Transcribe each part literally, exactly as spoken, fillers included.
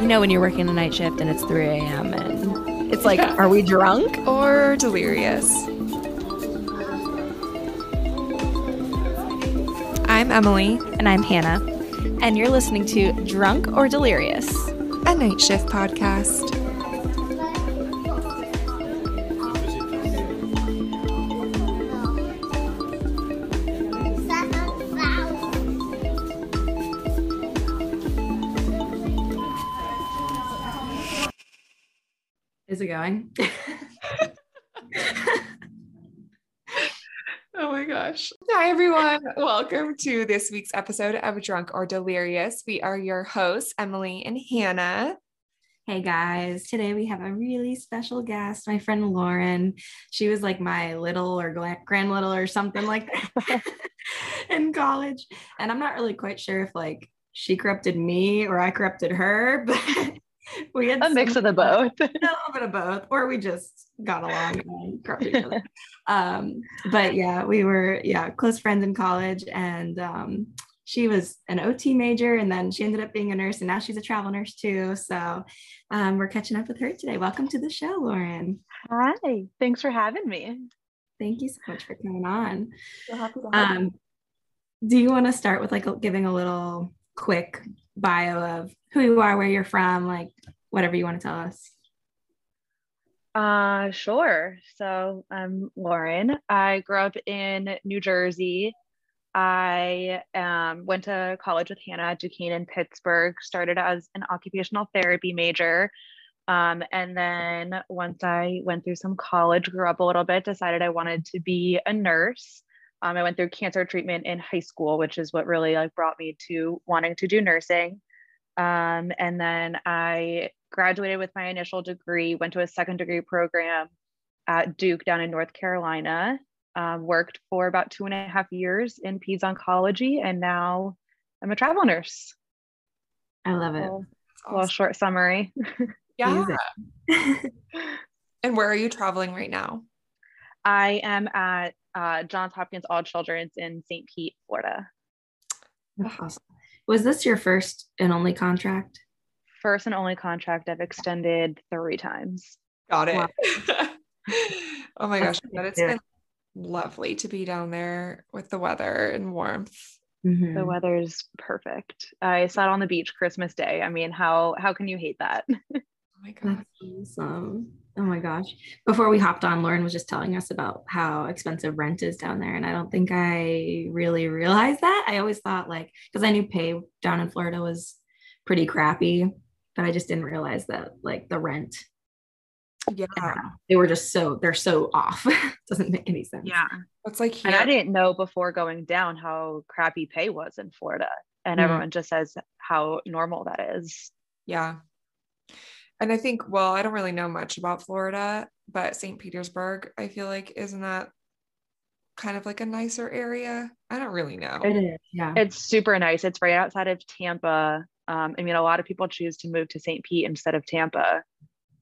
You know when you're working a night shift and it's three a.m. and it's like, yeah. Are we drunk or delirious? I'm Emily. And I'm Hannah. And you're listening to Drunk or Delirious, a night shift podcast. Is it going? Oh my gosh. Hi, everyone. Welcome to this week's episode of Drunk or Delirious. We are your hosts, Emily and Hannah. Hey, guys. Today we have a really special guest, my friend Lauren. She was like my little or grand little or something like that in college. And I'm not really quite sure if like she corrupted me or I corrupted her, but we had a mix of the both, a little bit of both, or we just got along and crossed each other. Um, but yeah, we were yeah close friends in college, and um, she was an O T major, and then she ended up being a nurse, and now she's a travel nurse too. So um, we're catching up with her today. Welcome to the show, Lauren. Hi, thanks for having me. Thank you so much for coming on. So happy to have um, you. Do you want to start with like giving a little quick bio of who you are, where you're from, like whatever you want to tell us? Uh, sure. So I'm Lauren. I grew up in New Jersey. I um, went to college with Hannah at Duquesne in Pittsburgh, started as an occupational therapy major. Um, and then once I went through some college, grew up a little bit, decided I wanted to be a nurse. Um, I went through cancer treatment in high school, which is what really like brought me to wanting to do nursing. Um, and then I graduated with my initial degree, went to a second degree program at Duke down in North Carolina, um, worked for about two and a half years in peds oncology, and now I'm a travel nurse. I love it. A little, awesome. little short summary. Yeah. And where are you traveling right now? I am at uh, Johns Hopkins All Children's in Saint Pete, Florida. Awesome. Was this your first and only contract? First and only contract. I've extended three times. Got it. Wow. Oh my gosh. But it's been lovely to be down there with the weather and warmth. Mm-hmm. The weather is perfect. I sat on the beach Christmas Day. I mean, how, how can you hate that? Oh my gosh. That's awesome. Oh my gosh. Before we hopped on, Lauren was just telling us about how expensive rent is down there. And I don't think I really realized that. I always thought like, because I knew pay down in Florida was pretty crappy, but I just didn't realize that like the rent. Yeah. They were just so, they're so off. Doesn't make any sense. Yeah. It's like, here. And I didn't know before going down how crappy pay was in Florida. And mm-hmm. everyone just says how normal that is. Yeah. And I think, well, I don't really know much about Florida, but Saint Petersburg, I feel like, isn't that kind of like a nicer area? I don't really know. It is, yeah. It's super nice. It's right outside of Tampa. Um, I mean, a lot of people choose to move to Saint Pete instead of Tampa,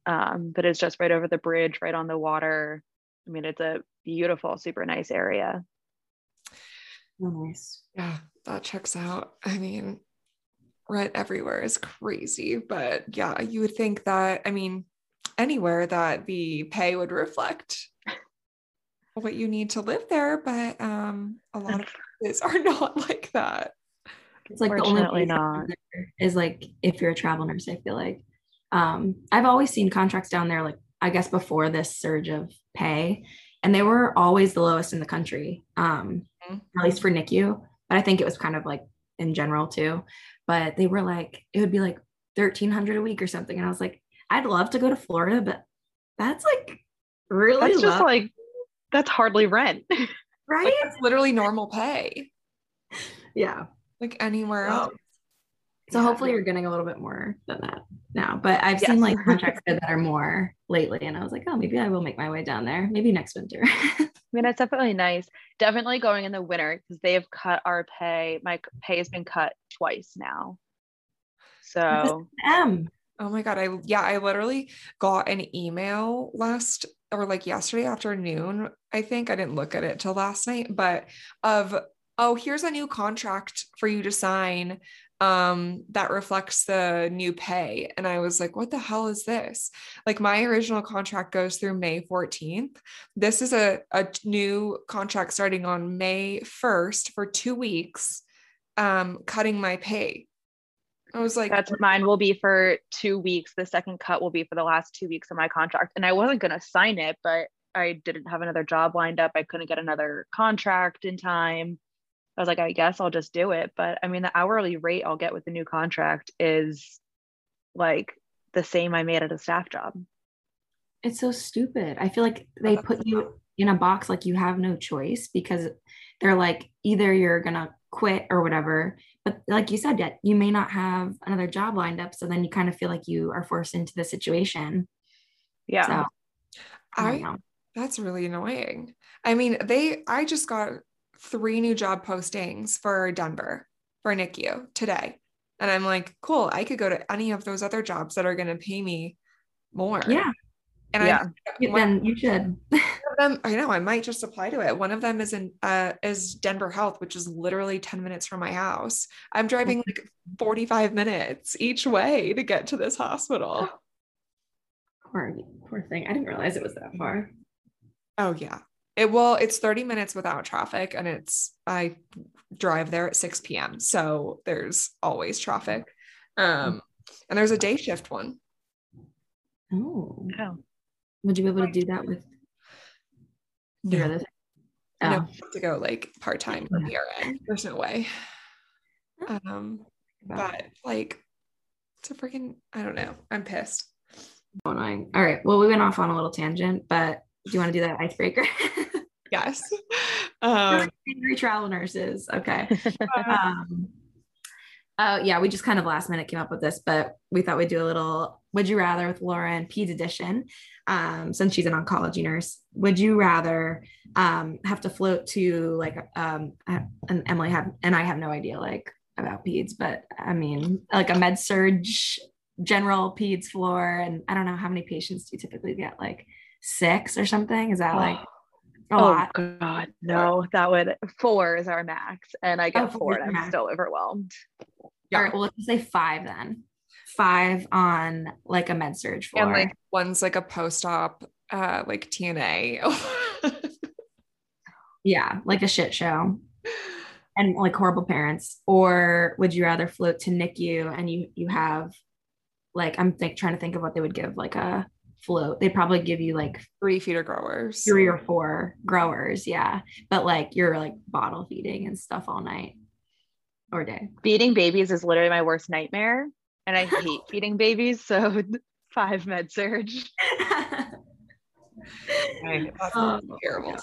um, but it's just right over the bridge, right on the water. I mean, it's a beautiful, super nice area. Nice. Yeah, that checks out. I mean, rent everywhere is crazy, but yeah, you would think that, I mean, anywhere that the pay would reflect what you need to live there, but um, a lot of places are not like that. It's like the only place not is like if you're a travel nurse, I feel like. Um, I've always seen contracts down there, like I guess before this surge of pay, and they were always the lowest in the country, um, mm-hmm. at least for N I C U, but I think it was kind of like in general too. But they were like, it would be like thirteen hundred dollars a week or something. And I was like, I'd love to go to Florida, but that's like really That's low. Just like, that's hardly rent. Right? Like, that's literally normal pay. Yeah. Like anywhere oh. else. So yeah. Hopefully you're getting a little bit more than that now. But I've yes. seen like contracts that are more lately. And I was like, oh, maybe I will make my way down there. Maybe next winter. I mean, that's definitely nice. Definitely going in the winter because they have cut our pay. My pay has been cut twice now. So, um, oh my God. I, yeah, I literally got an email last or like yesterday afternoon. I think I didn't look at it till last night, but of, oh, here's a new contract for you to sign. um, that reflects the new pay. And I was like, what the hell is this? Like, my original contract goes through May fourteenth. This is a, a new contract starting on May first for two weeks, um, cutting my pay. I was like, that's mine will be for two weeks. The second cut will be for the last two weeks of my contract. And I wasn't going to sign it, but I didn't have another job lined up. I couldn't get another contract in time. I was like, I guess I'll just do it. But I mean, the hourly rate I'll get with the new contract is like the same I made at a staff job. It's so stupid. I feel like they put you in a box, like you have no choice, because they're like, either you're going to quit or whatever. But like you said, yet you may not have another job lined up. So then you kind of feel like you are forced into the situation. Yeah. So, I, I that's really annoying. I mean, they, I just got three new job postings for Denver for N I C U today. And I'm like, cool, I could go to any of those other jobs that are going to pay me more. Yeah. And yeah. I, one, then you should. Them, I know I might just apply to it. One of them is in uh, is Denver Health, which is literally ten minutes from my house. I'm driving like forty-five minutes each way to get to this hospital. Poor, poor thing. I didn't realize it was that far. Oh yeah. It well, it's thirty minutes without traffic, and it's I drive there at six p.m. so there's always traffic. Um, and there's a day shift one. Oh. Oh. Would you be able to do that with? No, no, oh. I have to go like part-time or P R N. There's no way. Um, but like, it's a freaking, I don't know. I'm pissed. So annoying. All right. Well, we went off on a little tangent, but do you want to do that icebreaker? Yes. Um, angry travel nurses. Okay. um, uh, yeah, we just kind of last minute came up with this, but we thought we'd do a little Would You Rather with Lauren, Peds edition, um, since she's an oncology nurse. Would you rather um, have to float to like, um, and Emily have, and I have no idea like about Peds, but I mean, like a med surge general Peds floor. And I don't know, how many patients do you typically get? Like six or something? Is that like a oh, lot? Oh God, no, that would, four is our max. And I get oh, four and I'm max. Still overwhelmed. Yeah. All right, well, let's say five then. Five on like a med surge floor. And like one's like a post-op, uh, like T N A. Yeah. Like a shit show and like horrible parents. Or would you rather float to N I C U and you, you have like, I'm think, trying to think of what they would give like a float. They probably give you like three feeder growers, three or four growers. Yeah. But like, you're like bottle feeding and stuff all night or day. Feeding babies is literally my worst nightmare. And I hate feeding babies, so five med surge. That's um, terrible.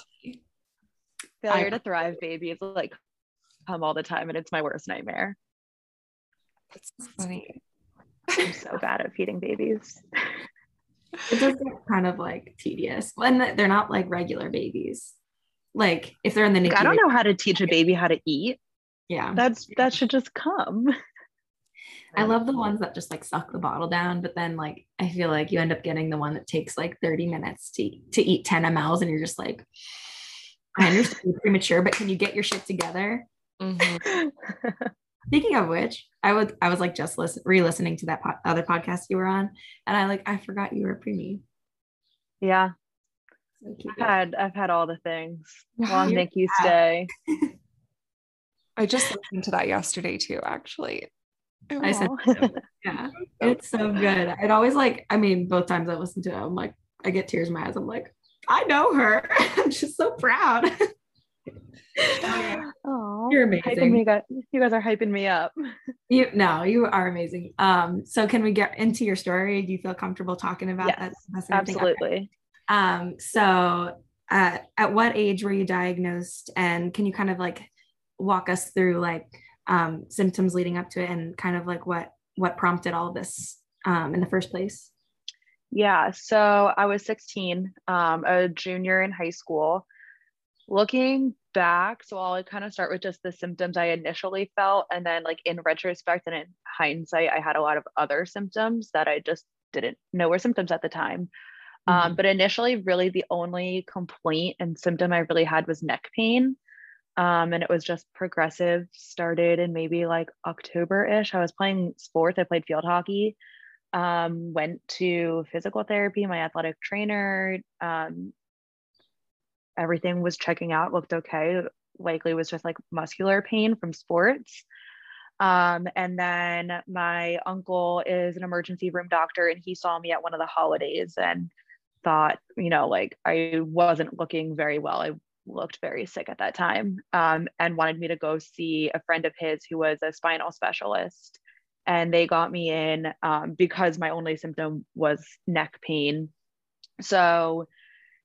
Failure I, to thrive, baby. It's like come all the time, and it's my worst nightmare. It's funny. I'm so bad at feeding babies. It does get kind of like tedious when they're not like regular babies. Like if they're in the N I C U, I don't know how to teach a baby how to eat. Yeah, that's that should just come. I love the ones that just like suck the bottle down, but then like, I feel like you end up getting the one that takes like thirty minutes to, to eat ten milliliters. And you're just like, I understand you're premature, but can you get your shit together? Mm-hmm. Speaking of which, I would, I was like, just listen, re-listening to that po- other podcast you were on. And I like, I forgot you were preemie. Yeah. So I've had, I've had all the things. Long N I C U stay. I just listened to that yesterday too, actually. Oh, I said, yeah, it's so good. I'd always like, I mean, both times I listen to it, I'm like, I get tears in my eyes. I'm like, I know her. I'm just so proud. Oh, you're amazing. Me, you guys are hyping me up. You no, you are amazing. Um, so can we get into your story? Do you feel comfortable talking about yes, that? That's absolutely. Um, so uh, at what age were you diagnosed, and can you kind of like walk us through like Um, symptoms leading up to it, and kind of like what what prompted all this um, in the first place? Yeah, so I was sixteen, um, a junior in high school. Looking back, so I'll kind of start with just the symptoms I initially felt, and then like in retrospect and in hindsight, I had a lot of other symptoms that I just didn't know were symptoms at the time. Mm-hmm. Um, but initially, really the only complaint and symptom I really had was neck pain. Um, and it was just progressive, started in maybe like October-ish. I was playing sports. I played field hockey, um, went to physical therapy, my athletic trainer, um, everything was checking out, looked okay. Likely was just like muscular pain from sports. Um, and then my uncle is an emergency room doctor, and he saw me at one of the holidays and thought, you know, like I wasn't looking very well. I looked very sick at that time, um, and wanted me to go see a friend of his who was a spinal specialist. And they got me in um, because my only symptom was neck pain. So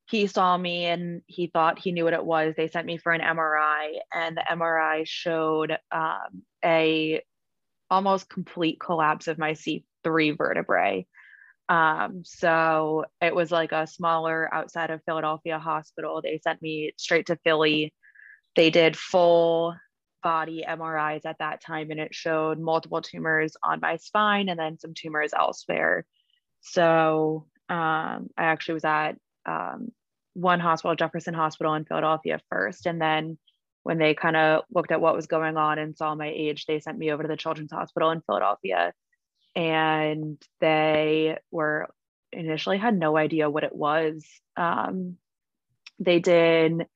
he saw me and he thought he knew what it was. They sent me for an M R I, and the M R I showed um, a almost complete collapse of my C three vertebrae. Um, so it was like a smaller outside of Philadelphia hospital. They sent me straight to Philly. They did full body M R Is at that time, and it showed multiple tumors on my spine and then some tumors elsewhere. So um, I actually was at um, one hospital, Jefferson Hospital in Philadelphia first. And then when they kind of looked at what was going on and saw my age, they sent me over to the Children's Hospital in Philadelphia. And they were initially had no idea what it was. Um, they did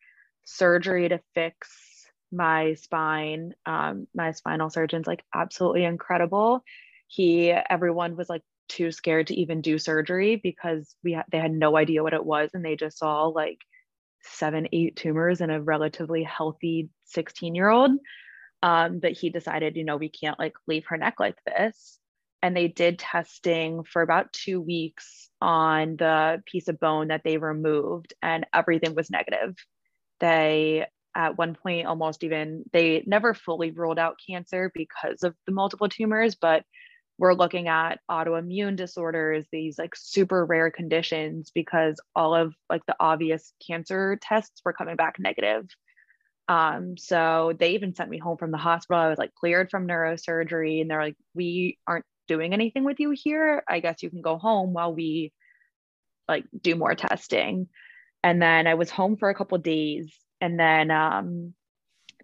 surgery to fix my spine. Um, my spinal surgeon's like absolutely incredible. He, everyone was like too scared to even do surgery because we ha- they had no idea what it was. And they just saw like seven, eight tumors in a relatively healthy sixteen year old. Um, but he decided, you know, we can't like leave her neck like this. And they did testing for about two weeks on the piece of bone that they removed, and everything was negative. They, at one point, almost even, they never fully ruled out cancer because of the multiple tumors, but we're looking at autoimmune disorders, these like super rare conditions, because all of like the obvious cancer tests were coming back negative. Um, so they even sent me home from the hospital. I was like cleared from neurosurgery, and they're like, we aren't doing anything with you here. I guess you can go home while we like do more testing. And then I was home for a couple of days, and then um,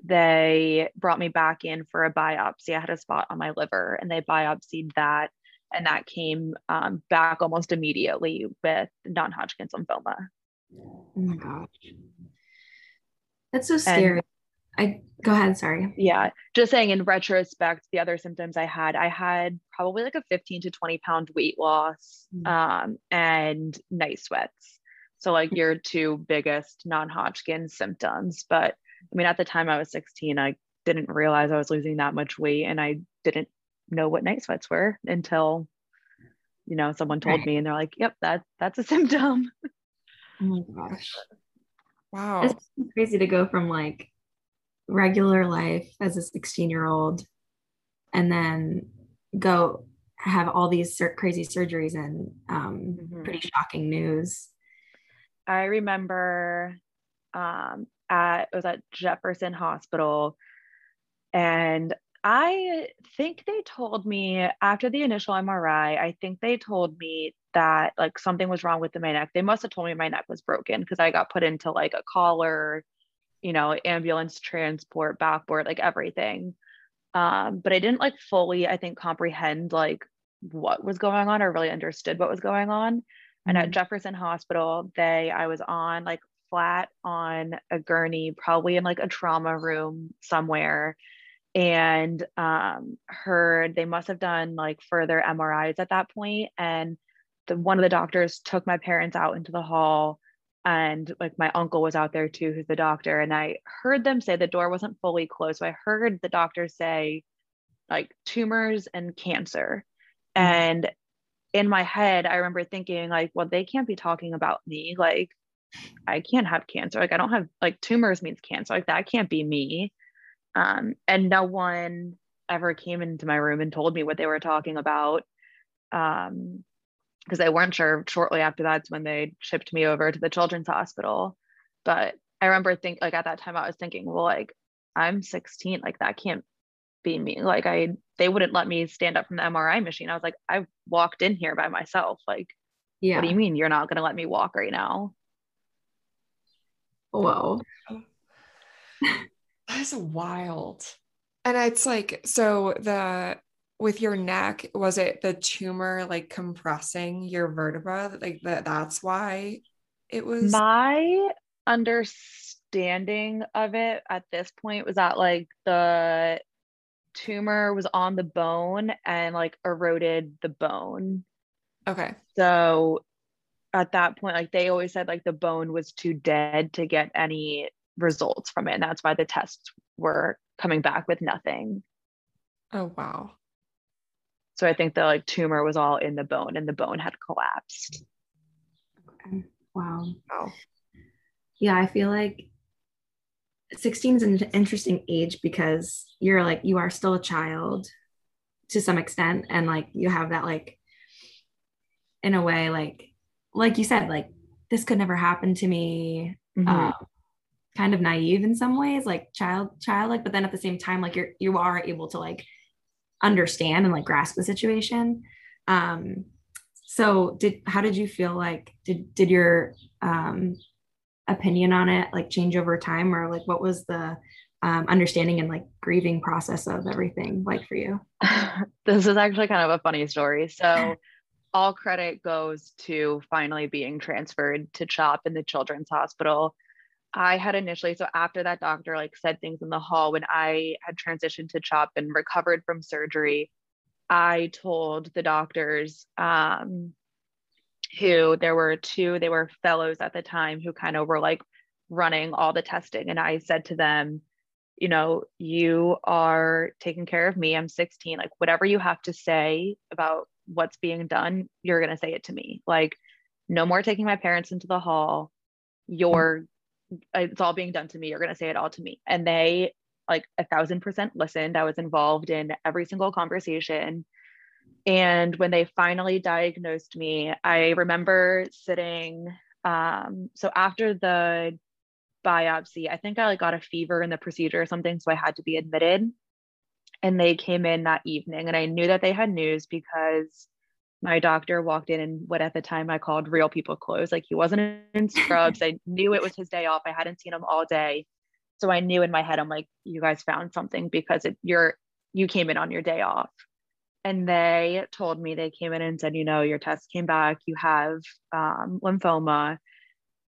they brought me back in for a biopsy. I had a spot on my liver, and they biopsied that, and that came um, back almost immediately with non-Hodgkin's lymphoma. Oh my gosh, that's so scary. And I go ahead. Sorry. Yeah. Just saying, in retrospect, the other symptoms I had, I had probably like a fifteen to twenty pound weight loss, mm-hmm. um, and night sweats. So like your two biggest non-Hodgkin's symptoms. But I mean, at the time I was sixteen, I didn't realize I was losing that much weight, and I didn't know what night sweats were until, you know, someone told right. me, and they're like, yep, that that's a symptom. Oh my gosh. Wow. It's crazy to go from like regular life as a sixteen year old and then go have all these sur- crazy surgeries and um, mm-hmm. pretty shocking news. I remember um, at, it was at Jefferson Hospital, and I think they told me after the initial M R I, I think they told me that like something was wrong with my neck. They must've told me my neck was broken because I got put into like a collar, you know, ambulance transport, backboard, like everything. Um, but I didn't like fully, I think, comprehend like what was going on, or really understood what was going on. Mm-hmm. And at Jefferson Hospital, they, I was on like flat on a gurney, probably in like a trauma room somewhere. And um, heard they must have done like further M R Is at that point. And the, one of the doctors took my parents out into the hall, and like my uncle was out there too, who's the doctor. And I heard them say the door wasn't fully closed. So I heard the doctor say like tumors and cancer. Mm-hmm. And in my head, I remember thinking like, well, they can't be talking about me. Like I can't have cancer. Like I don't have, like tumors means cancer. Like that can't be me. Um, and no one ever came into my room and told me what they were talking about. Um, cause they weren't sure. Shortly after that's when they shipped me over to the Children's Hospital. But I remember think like at that time I was thinking, well, like I'm sixteen, like that can't be me. Like I, they wouldn't let me stand up from the M R I machine. I was like, I walked in here by myself. Like, yeah. What do you mean you're not going to let me walk right now? Whoa. That's wild. And it's like, so the, with your neck, was it the tumor like compressing your vertebra? Like that, that's why it was. My understanding of it at this point was that like the tumor was on the bone and like eroded the bone. Okay. So at that point, like they always said like the bone was too dead to get any results from it. And that's why the tests were coming back with nothing. Oh, wow. So I think the like tumor was all in the bone and the bone had collapsed. Okay. Wow. Wow. Yeah. I feel like sixteen is an interesting age because you're like, you are still a child to some extent. And like, you have that, like, in a way, like, like you said, like, this could never happen to me. Mm-hmm. Um, kind of naive in some ways, like child, childlike, but then at the same time, like you're, you are able to like understand and like grasp the situation. Um, so did, how did you feel like, did, did your um, opinion on it like change over time, or like, what was the um, understanding and like grieving process of everything like for you? This is actually kind of a funny story. So all credit goes to finally being transferred to CHOP in the Children's Hospital. I had initially, so after that doctor like said things in the hall, when I had transitioned to CHOP and recovered from surgery, I told the doctors um, who there were two, they were fellows at the time who kind of were like running all the testing. And I said to them, you know, you are taking care of me. I'm sixteen, like whatever you have to say about what's being done, you're going to say it to me. Like no more taking my parents into the hall. You're it's all being done to me. You're going to say it all to me. And they like a thousand percent listened. I was involved in every single conversation. And when they finally diagnosed me, I remember sitting. Um, so after the biopsy, I think I like got a fever in the procedure or something. So I had to be admitted, and they came in that evening, and I knew that they had news because my doctor walked in in what at the time I called real people clothes. Like he wasn't in scrubs. I knew it was his day off. I hadn't seen him all day. So I knew in my head, I'm like, you guys found something because it, you're, you came in on your day off. And they told me, they came in and said, you know, your test came back, you have um, lymphoma.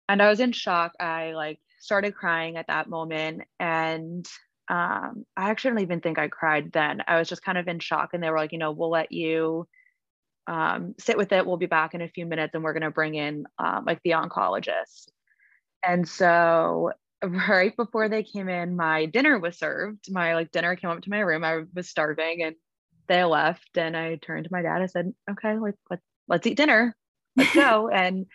And I was in shock. I like started crying at that moment. And um, I actually don't even think I cried then. I was just kind of in shock. And they were like, you know, we'll let you Um, sit with it. We'll be back in a few minutes, and we're going to bring in um, like the oncologist. And so right before they came in, my dinner was served. My like dinner came up to my room. I was starving, and they left. And I turned to my dad. I said, "Okay, like let's let's eat dinner. Let's go." And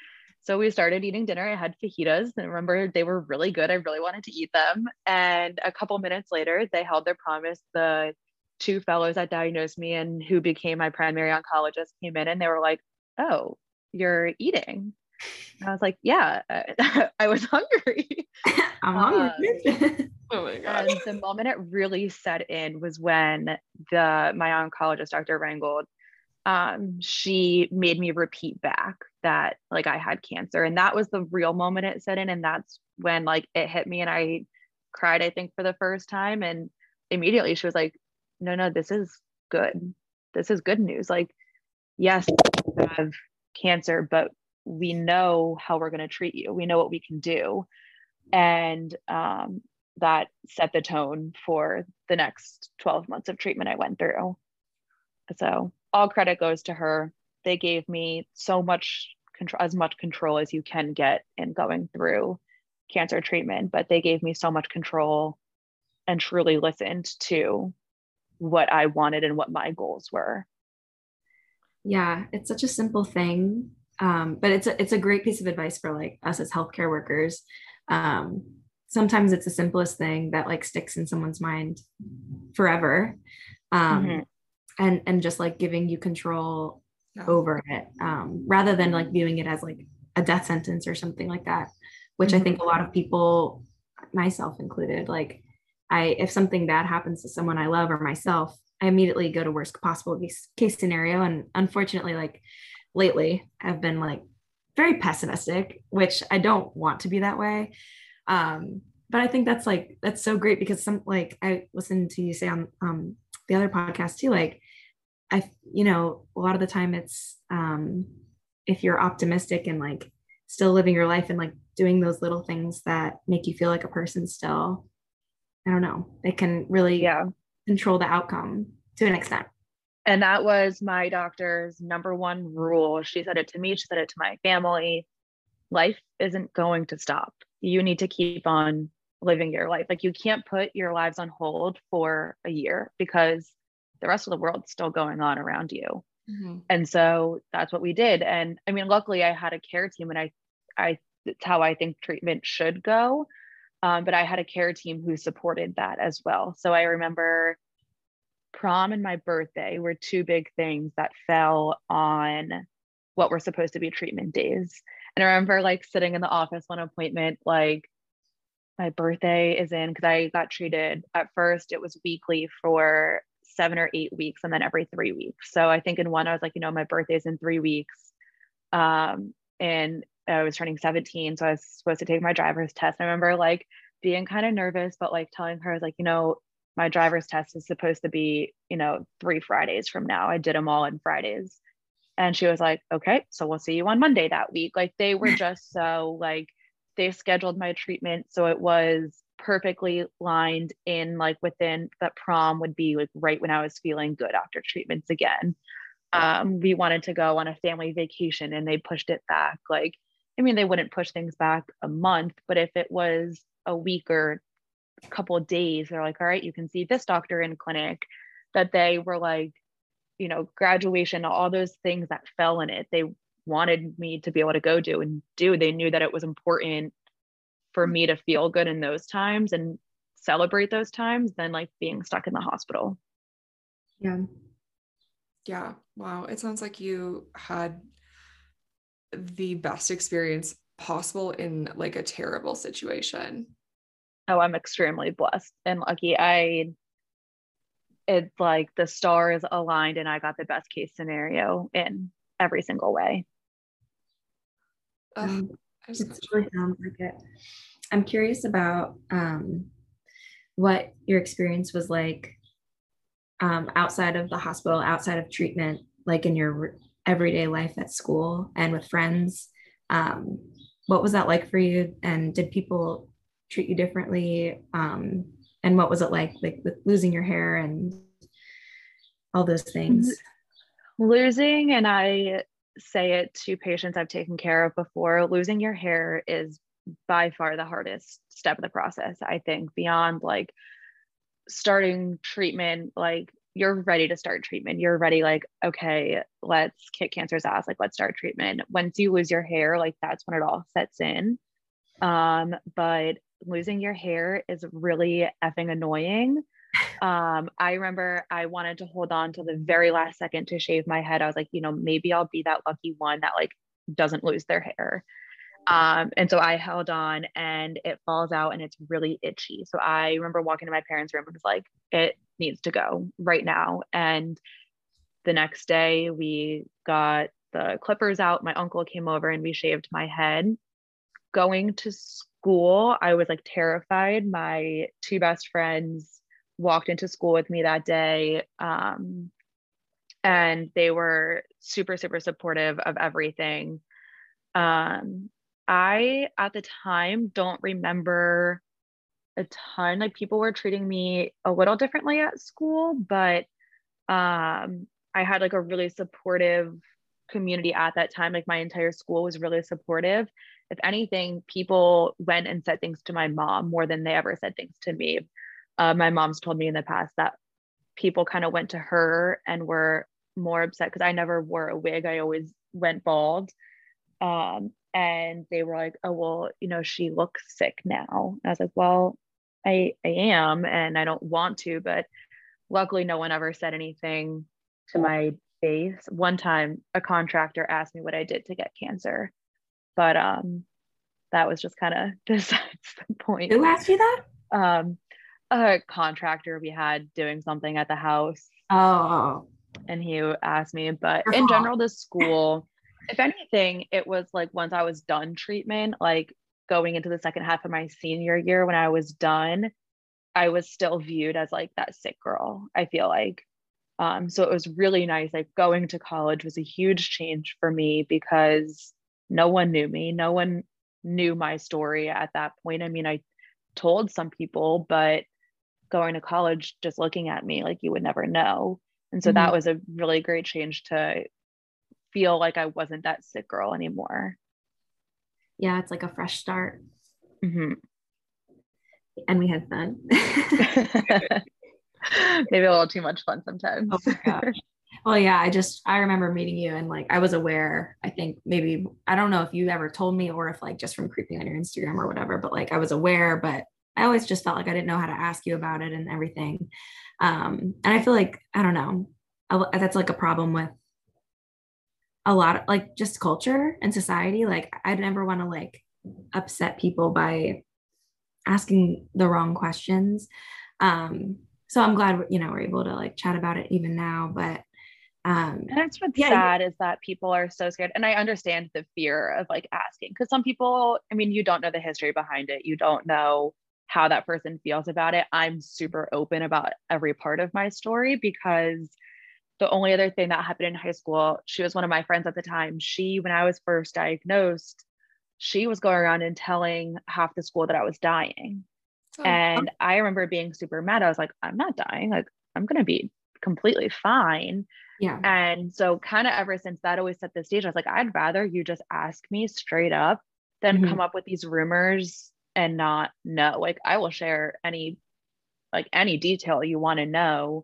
so we started eating dinner. I had fajitas, and I remember they were really good. I really wanted to eat them. And a couple minutes later, they held their promise. The two fellows that diagnosed me and who became my primary oncologist came in, and they were like, "Oh, you're eating." And I was like, "Yeah, I was hungry." I'm hungry. Um, oh my God. And the moment it really set in was when the, my oncologist, Doctor Wrangell, um, she made me repeat back that like I had cancer. And that was the real moment it set in. And that's when like it hit me, and I cried, I think for the first time. And immediately she was like, no, no, this is good. This is good news. Like, yes, you have cancer, but we know how we're going to treat you. We know what we can do. And um, that set the tone for the next twelve months of treatment I went through. So all credit goes to her. They gave me so much control, as much control as you can get in going through cancer treatment, but they gave me so much control and truly listened to what I wanted and what my goals were. Yeah. It's such a simple thing. Um, but it's a, it's a great piece of advice for like us as healthcare workers. Um, sometimes it's the simplest thing that like sticks in someone's mind forever. Um, mm-hmm. and, and just like giving you control yeah. over it, um, rather than like viewing it as like a death sentence or something like that, which mm-hmm. I think a lot of people, myself included, like I, if something bad happens to someone I love or myself, I immediately go to worst possible case, case scenario. And unfortunately, like lately I've been like very pessimistic, which I don't want to be that way. Um, but I think that's like, that's so great, because some, like I listened to you say on um, the other podcast too, like I, you know, a lot of the time it's, um, if you're optimistic and like still living your life and like doing those little things that make you feel like a person still, I don't know, it can really yeah. control the outcome to an extent. And that was my doctor's number one rule. She said it to me, she said it to my family. Life isn't going to stop. You need to keep on living your life. Like, you can't put your lives on hold for a year because the rest of the world's still going on around you. Mm-hmm. And so that's what we did. And I mean, luckily I had a care team, and I, I, that's how I think treatment should go. Um, but I had a care team who supported that as well. So I remember prom and my birthday were two big things that fell on what were supposed to be treatment days. And I remember like sitting in the office one appointment, like my birthday is in, because I got treated at first, it was weekly for seven or eight weeks and then every three weeks. So I think in one, I was like, you know, my birthday's in three weeks. Um, and I was turning seventeen. So I was supposed to take my driver's test. I remember like being kind of nervous, but like telling her, I was like, you know, my driver's test is supposed to be, you know, three Fridays from now. I did them all on Fridays. And she was like, okay, so we'll see you on Monday that week. Like, they were just so like, they scheduled my treatment. So it was perfectly lined in, like within that prom would be like right when I was feeling good after treatments again. Um, we wanted to go on a family vacation and they pushed it back. Like, I mean, they wouldn't push things back a month, but if it was a week or a couple of days, they're like, all right, you can see this doctor in clinic, that they were like, you know, graduation, all those things that fell in it, they wanted me to be able to go do and do. They knew that it was important for me to feel good in those times and celebrate those times than like being stuck in the hospital. Yeah. Yeah. Wow. It sounds like you had the best experience possible in like a terrible situation. Oh, I'm extremely blessed and lucky. I, it's like the stars aligned and I got the best case scenario in every single way. Um, it really sounds like it. I'm curious about um, what your experience was like um, outside of the hospital, outside of treatment, like in your everyday life at school and with friends. Um, what was that like for you? And did people treat you differently? Um, and what was it like, like with losing your hair and all those things? Losing, and I say it to patients I've taken care of before, losing your hair is by far the hardest step of the process, I think, beyond like starting treatment. Like, you're ready to start treatment. You're ready, like, okay, let's kick cancer's ass. Like, let's start treatment. Once you lose your hair, like that's when it all sets in. Um, but losing your hair is really effing annoying. Um, I remember I wanted to hold on to the very last second to shave my head. I was like, you know, maybe I'll be that lucky one that like doesn't lose their hair. Um, and so I held on and it falls out and it's really itchy. So I remember walking to my parents' room and was like, it needs to go right now. And the next day we got the clippers out. My uncle came over and we shaved my head. Going to school, I was like terrified. My two best friends walked into school with me that day. Um, and they were super, super supportive of everything. Um, I, at the time, don't remember a ton. Like, people were treating me a little differently at school, but um, I had like a really supportive community at that time. Like, my entire school was really supportive. If anything, people went and said things to my mom more than they ever said things to me. Uh, my mom's told me in the past that people kind of went to her and were more upset because I never wore a wig. I always went bald. Um, and they were like, oh, well, you know, she looks sick now. And I was like, well, I, I am, and I don't want to, but luckily no one ever said anything to my face. One time a contractor asked me what I did to get cancer, but, um, that was just kind of besides the point. Who asked you that? Um, a contractor we had doing something at the house. Oh. And he asked me, but in general, the school, if anything, it was like once I was done treatment, like going into the second half of my senior year, when I was done, I was still viewed as like that sick girl, I feel like. Um, so it was really nice. Like going to college was a huge change for me because no one knew me. No one knew my story at that point. I mean, I told some people, but going to college, just looking at me, like you would never know. And so mm-hmm. that was a really great change to feel like I wasn't that sick girl anymore. Yeah. It's like a fresh start. Mm-hmm. And we had fun. Maybe a little too much fun sometimes. Oh my gosh. Well, yeah, I just, I remember meeting you and like, I was aware, I think maybe, I don't know if you ever told me or if like just from creeping on your Instagram or whatever, but like I was aware, but I always just felt like I didn't know how to ask you about it and everything. Um, and I feel like, I don't know, I, that's like a problem with a lot of like just culture and society. Like I'd never want to like upset people by asking the wrong questions. Um, so I'm glad, you know, we're able to like chat about it even now, but, um, and that's what's yeah, sad yeah. is that people are so scared. And I understand the fear of like asking, cause some people, I mean, you don't know the history behind it. You don't know how that person feels about it. I'm super open about every part of my story because the only other thing that happened in high school, she was one of my friends at the time. She, when I was first diagnosed, she was going around and telling half the school that I was dying. Oh, and oh. I remember being super mad. I was like, I'm not dying. Like, I'm going to be completely fine. Yeah. And so kind of ever since that always set the stage, I was like, I'd rather you just ask me straight up than mm-hmm. come up with these rumors and not know. Like, I will share any, like any detail you want to know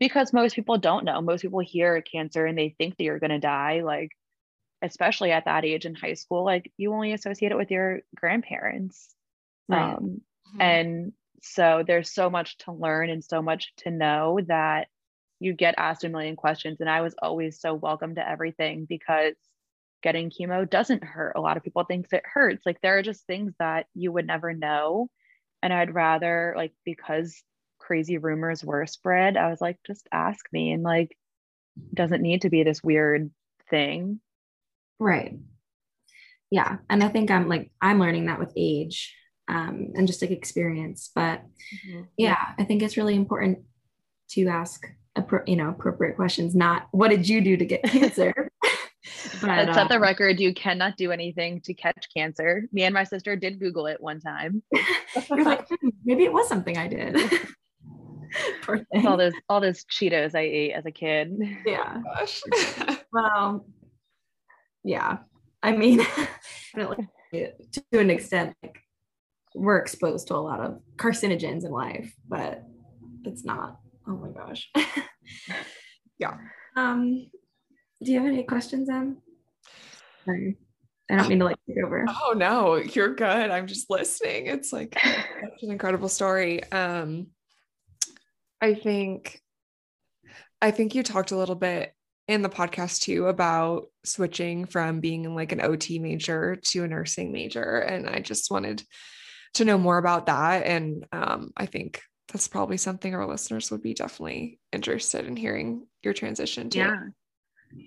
because most people don't know. Most people hear cancer and they think that you're going to die. Like, especially at that age in high school, like you only associate it with your grandparents. Right. Um, mm-hmm. And so there's so much to learn and so much to know that you get asked a million questions. And I was always so welcome to everything because getting chemo doesn't hurt. A lot of people think it hurts. Like there are just things that you would never know. And I'd rather like, because crazy rumors were spread, I was like, just ask me. And like, it doesn't need to be this weird thing. Right. Yeah. And I think I'm like, I'm learning that with age um, and just like experience, but mm-hmm. yeah, I think it's really important to ask, you know, appropriate questions, not what did you do to get cancer? But uh, set the record. You cannot do anything to catch cancer. Me and my sister did Google it one time. You're like, hmm, maybe it was something I did. Poor thing. All those, all those Cheetos I ate as a kid. Yeah. Oh, gosh. Well, yeah. I mean, to an extent, like we're exposed to a lot of carcinogens in life, but it's not, oh my gosh. Yeah. Um, do you have any questions, Em? Sorry. I don't mean to like take over. Oh no, you're good. I'm just listening. It's like such an incredible story. Um, I think, I think you talked a little bit in the podcast too about switching from being like an O T major to a nursing major. And I just wanted to know more about that. And um, I think that's probably something our listeners would be definitely interested in hearing your transition to. Yeah.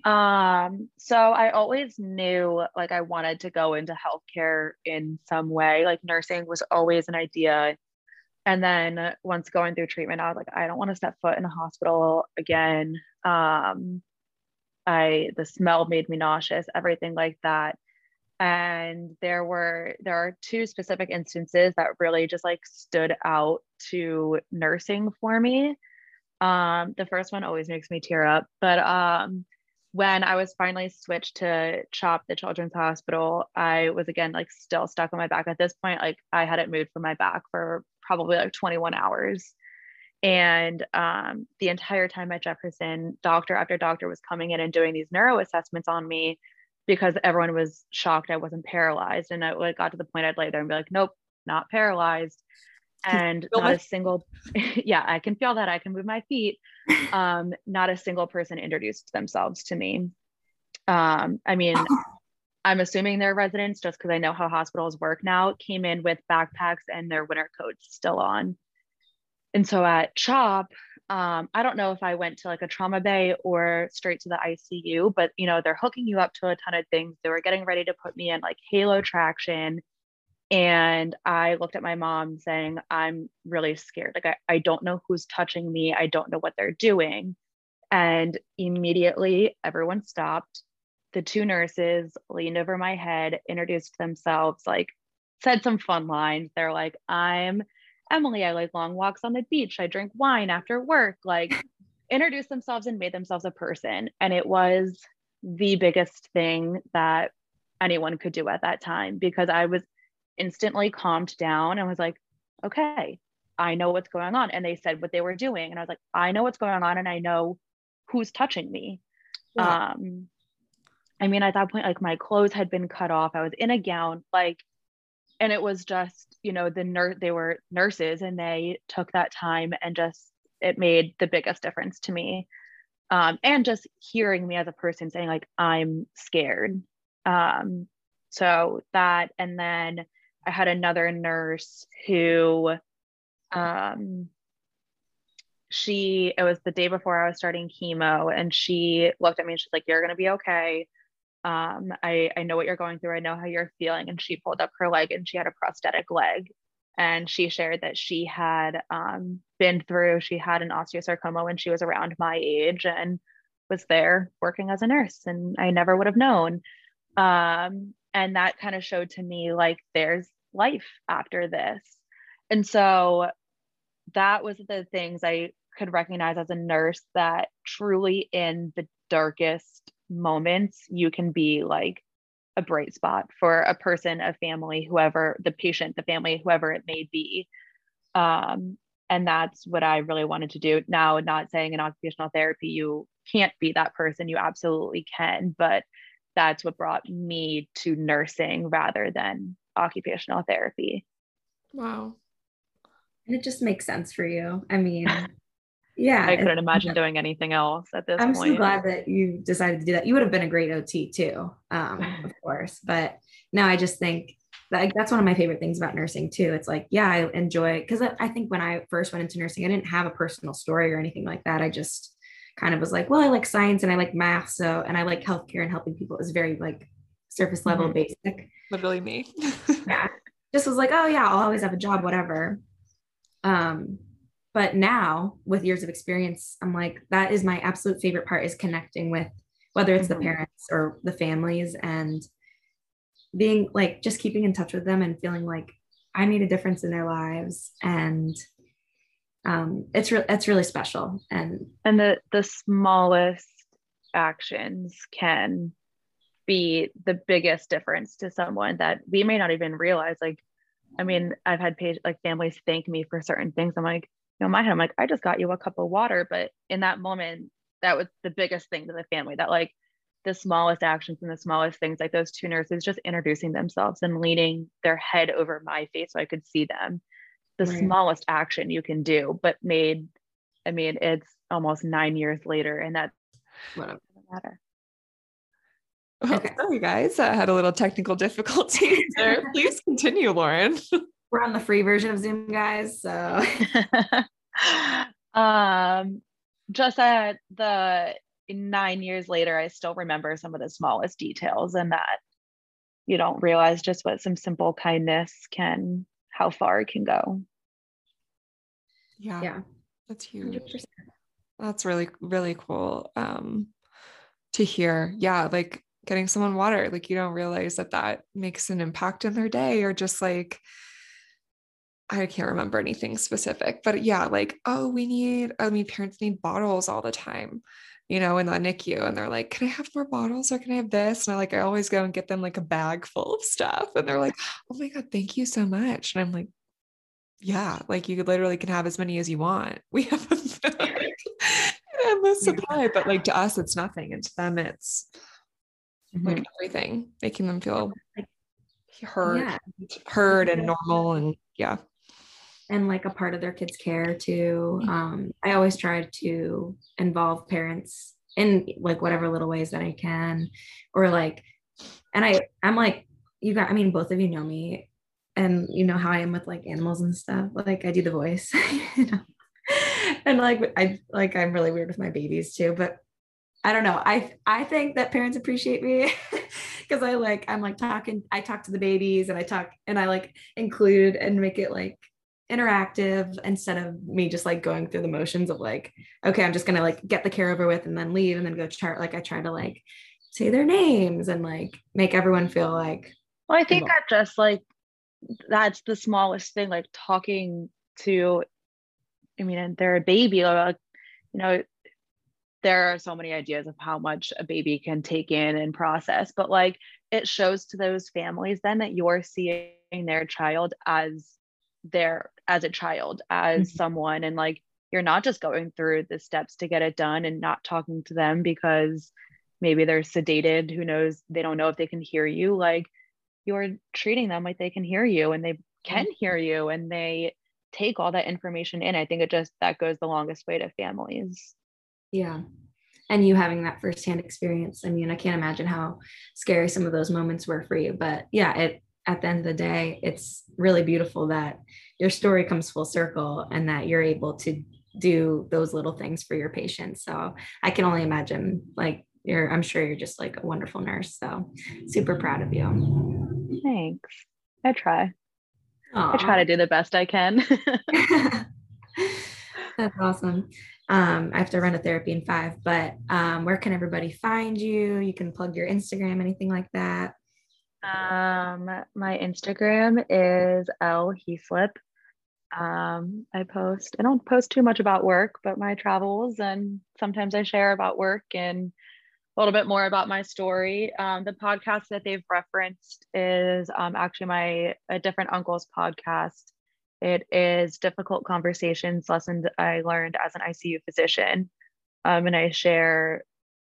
Um, so I always knew like I wanted to go into healthcare in some way, like nursing was always an idea. And then once going through treatment, I was like, I don't want to step foot in a hospital again. Um, I, the smell made me nauseous, everything like that. And there were, there are two specific instances that really just like stood out to nursing for me. Um, the first one always makes me tear up, but, um, when I was finally switched to CHOP, the Children's Hospital, I was again, like still stuck on my back at this point. Like I hadn't moved from my back for probably like twenty-one hours. And um, the entire time at Jefferson, doctor after doctor was coming in and doing these neuro assessments on me because everyone was shocked I wasn't paralyzed. And I like, got to the point I'd lay there and be like, nope, not paralyzed. And not my- a single, yeah, I can feel that. I can move my feet. Um, not a single person introduced themselves to me. Um, I mean, I'm assuming their residents, just because I know how hospitals work now, came in with backpacks and their winter coats still on. And so at CHOP, um, I don't know if I went to like a trauma bay or straight to the I C U, but you know, they're hooking you up to a ton of things. They were getting ready to put me in like halo traction And I looked at my mom saying, I'm really scared. Like, I, I don't know who's touching me. I don't know what they're doing. And immediately everyone stopped. The two nurses leaned over my head, introduced themselves, like said some fun lines. They're like, I'm Emily. I like long walks on the beach. I drink wine after work. Like, introduced themselves and made themselves a person. And it was the biggest thing that anyone could do at that time, because I was instantly calmed down and was like, okay, I know what's going on. And they said what they were doing. And I was like, I know what's going on and I know who's touching me. Yeah. Um, I mean, at that point, like, my clothes had been cut off. I was in a gown, like, and it was just, you know, the nurse, they were nurses, and they took that time and just, it made the biggest difference to me. Um, and just hearing me as a person saying, like, I'm scared. Um, so that, and then I had another nurse who, um, she, it was the day before I was starting chemo, and she looked at me and she's like, you're going to be okay. Um, I, I know what you're going through. I know how you're feeling. And she pulled up her leg and she had a prosthetic leg. And she shared that she had, um, been through, she had an osteosarcoma when she was around my age and was there working as a nurse. And I never would have known. Um, and that kind of showed to me, like, there's life after this. And so that was the things I could recognize as a nurse, that truly in the darkest moments, you can be like a bright spot for a person, a family, whoever, the patient, the family, whoever it may be. Um, and that's what I really wanted to do. Now, not saying in occupational therapy, you can't be that person, you absolutely can, but that's what brought me to nursing rather than occupational therapy. Wow. And it just makes sense for you. I mean, yeah. I couldn't imagine doing anything else at this I'm point. I'm so glad that you decided to do that. You would have been a great O T too, um, of course. But no, I just think that, like, that's one of my favorite things about nursing too. It's like, yeah, I enjoy it. Cause I think when I first went into nursing, I didn't have a personal story or anything like that. I just kind of was like, well, I like science and I like math. So, and I like healthcare and helping people. It was very like surface level, mm-hmm. basic. Literally me. Yeah. Just was like, oh yeah, I'll always have a job, whatever. Um, but now with years of experience, I'm like, that is my absolute favorite part, is connecting with, whether it's the parents or the families, and being like, just keeping in touch with them and feeling like I made a difference in their lives. And, um, it's really, it's really special. And, and the, the smallest actions can be the biggest difference to someone that we may not even realize. Like, I mean, I've had page, like, families thank me for certain things. I'm like, you know, in my head, I'm like, I just got you a cup of water. But in that moment, that was the biggest thing to the family, that like the smallest actions and the smallest things, like those two nurses just introducing themselves and leaning their head over my face so I could see them. The right. smallest action you can do, but made, I mean, it's almost nine years later, and that doesn't matter. Well, okay. Sorry guys, I had a little technical difficulty there. Please continue, Lauren. We're on the free version of Zoom, guys. So, um, just at the nine years later, I still remember some of the smallest details, and that you don't realize just what some simple kindness can, how far it can go. Yeah, yeah, that's huge. one hundred percent. That's really, really cool um, to hear. Yeah, like, getting someone water, like, you don't realize that that makes an impact in their day, or just like, I can't remember anything specific, but yeah, like, oh, we need, I mean, parents need bottles all the time, you know, in the N I C U, and they're like, can I have more bottles, or can I have this? And I like, I always go and get them like a bag full of stuff, and they're like, oh my God, thank you so much. And I'm like, yeah, like, you literally can have as many as you want. We have an endless supply, but like, to us, it's nothing. And to them, it's like mm-hmm. everything, making them feel like heard, yeah. heard and normal, and yeah, and like a part of their kids' care too. Mm-hmm. Um, I always try to involve parents in like whatever little ways that I can, or like, and I, I'm like, you got, I mean, both of you know me, and you know how I am with like animals and stuff. Like, I do the voice, you know? And like I like I'm really weird with my babies too, but. I don't know. I I think that parents appreciate me because I like, I'm like talking, I talk to the babies and I talk and I like include and make it like interactive instead of me just like going through the motions of like, okay, I'm just going to like get the care over with and then leave and then go chart. Like I try to like say their names and like make everyone feel like. Well, I think that just like, that's the smallest thing, like talking to, I mean, they're a baby, like, you know, there are so many ideas of how much a baby can take in and process, but like it shows to those families then that you're seeing their child as their, as a child, as mm-hmm. someone. And like, you're not just going through the steps to get it done and not talking to them because maybe they're sedated, who knows, they don't know if they can hear you. Like you're treating them like they can hear you and they can hear you and they take all that information in. I think it just, that goes the longest way to families. Yeah. And you having that firsthand experience. I mean, I can't imagine how scary some of those moments were for you, but yeah, it, at the end of the day, it's really beautiful that your story comes full circle and that you're able to do those little things for your patients. So I can only imagine like you're, I'm sure you're just like a wonderful nurse. So super proud of you. Thanks. I try. Aww. I try to do the best I can. That's awesome. Um, I have to run a therapy in five, but um, where can everybody find you? You can plug your Instagram, anything like that. Um, my Instagram is l heaslip. Um, I post, I don't post too much about work, but my travels, and sometimes I share about work and a little bit more about my story. Um, the podcast that they've referenced is um, actually my, a different uncle's podcast. It is Difficult Conversations- Lessons I Learned as an I C U Physician. Um, and I share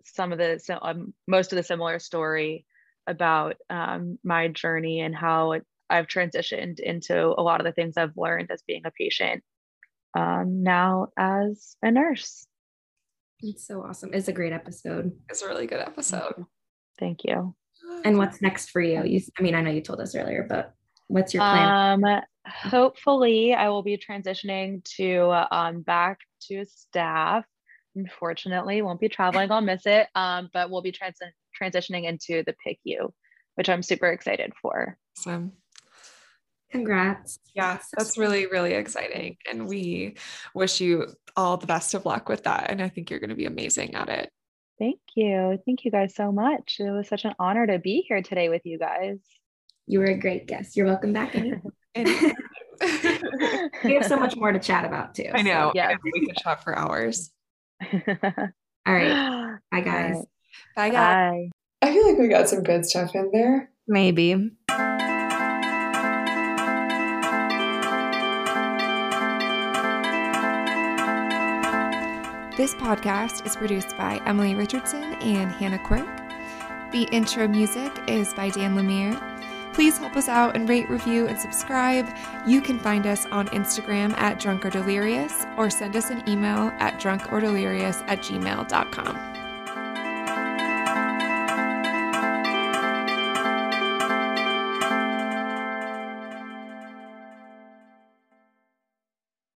some of the, so, um, most of the similar story about um, my journey and how it, I've transitioned into a lot of the things I've learned as being a patient um, now as a nurse. It's so awesome. It's a great episode. It's a really good episode. Thank you. And what's next for you? you I mean, I know you told us earlier, but what's your plan? Um, hopefully I will be transitioning to um, back to staff. Unfortunately, won't be traveling. I'll miss it. Um, but we'll be trans- transitioning into the P I C U, which I'm super excited for. Awesome. Congrats. Yeah, that's really, really exciting. And we wish you all the best of luck with that. And I think you're going to be amazing at it. Thank you. Thank you guys so much. It was such an honor to be here today with you guys. You were a great guest. You're welcome back. We have so much more to chat about too. I know. So, yeah. I know. We could chat for hours. All right. Bye guys. Right. Bye guys. Bye. I feel like we got some good stuff in there. Maybe. This podcast is produced by Emily Richardson and Hannah Quirk. The intro music is by Dan Lemire. Please help us out and rate, review, and subscribe. You can find us on Instagram at Drunk or Delirious or send us an email at drunkordelirious at gmail dot com.